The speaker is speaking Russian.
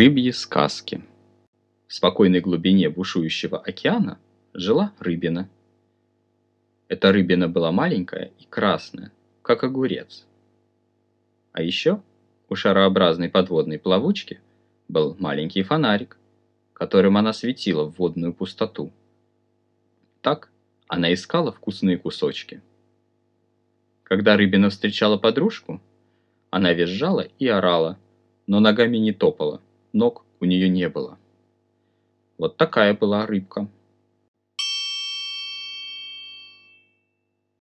Рыбьи сказки. В спокойной глубине бушующего океана жила рыбина. Эта рыбина была маленькая и красная, как огурец. А еще у шарообразной подводной плавучки был маленький фонарик, которым она светила в водную пустоту. Так она искала вкусные кусочки. Когда рыбина встречала подружку, она визжала и орала, но ногами не топала, ног у нее не было. Вот такая была рыбка.